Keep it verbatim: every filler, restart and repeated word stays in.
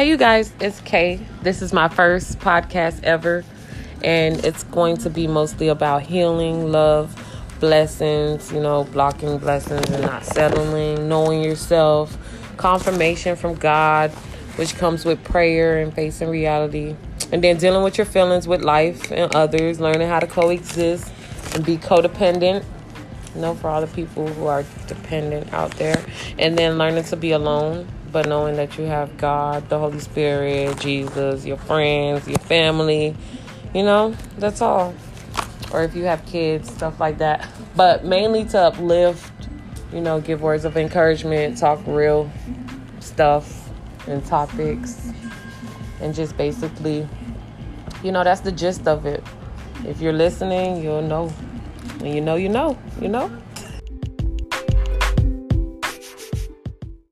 Hey you guys, it's Kay. This is my first podcast ever, and it's going to be mostly about healing, love, blessings, you know, blocking blessings and not settling, knowing yourself, confirmation from God, which comes with prayer and facing reality, and then dealing with your feelings with life and others, learning how to coexist and be codependent. You know, for all the people who are dependent out there, and then learning to be alone. But knowing that you have God, the Holy Spirit, Jesus, your friends, your family, you know, that's all. Or if you have kids, stuff like that. But mainly to uplift, you know, give words of encouragement, talk real stuff and topics. And just basically, you know, that's the gist of it. If you're listening, you'll know. And you know, you know, you know.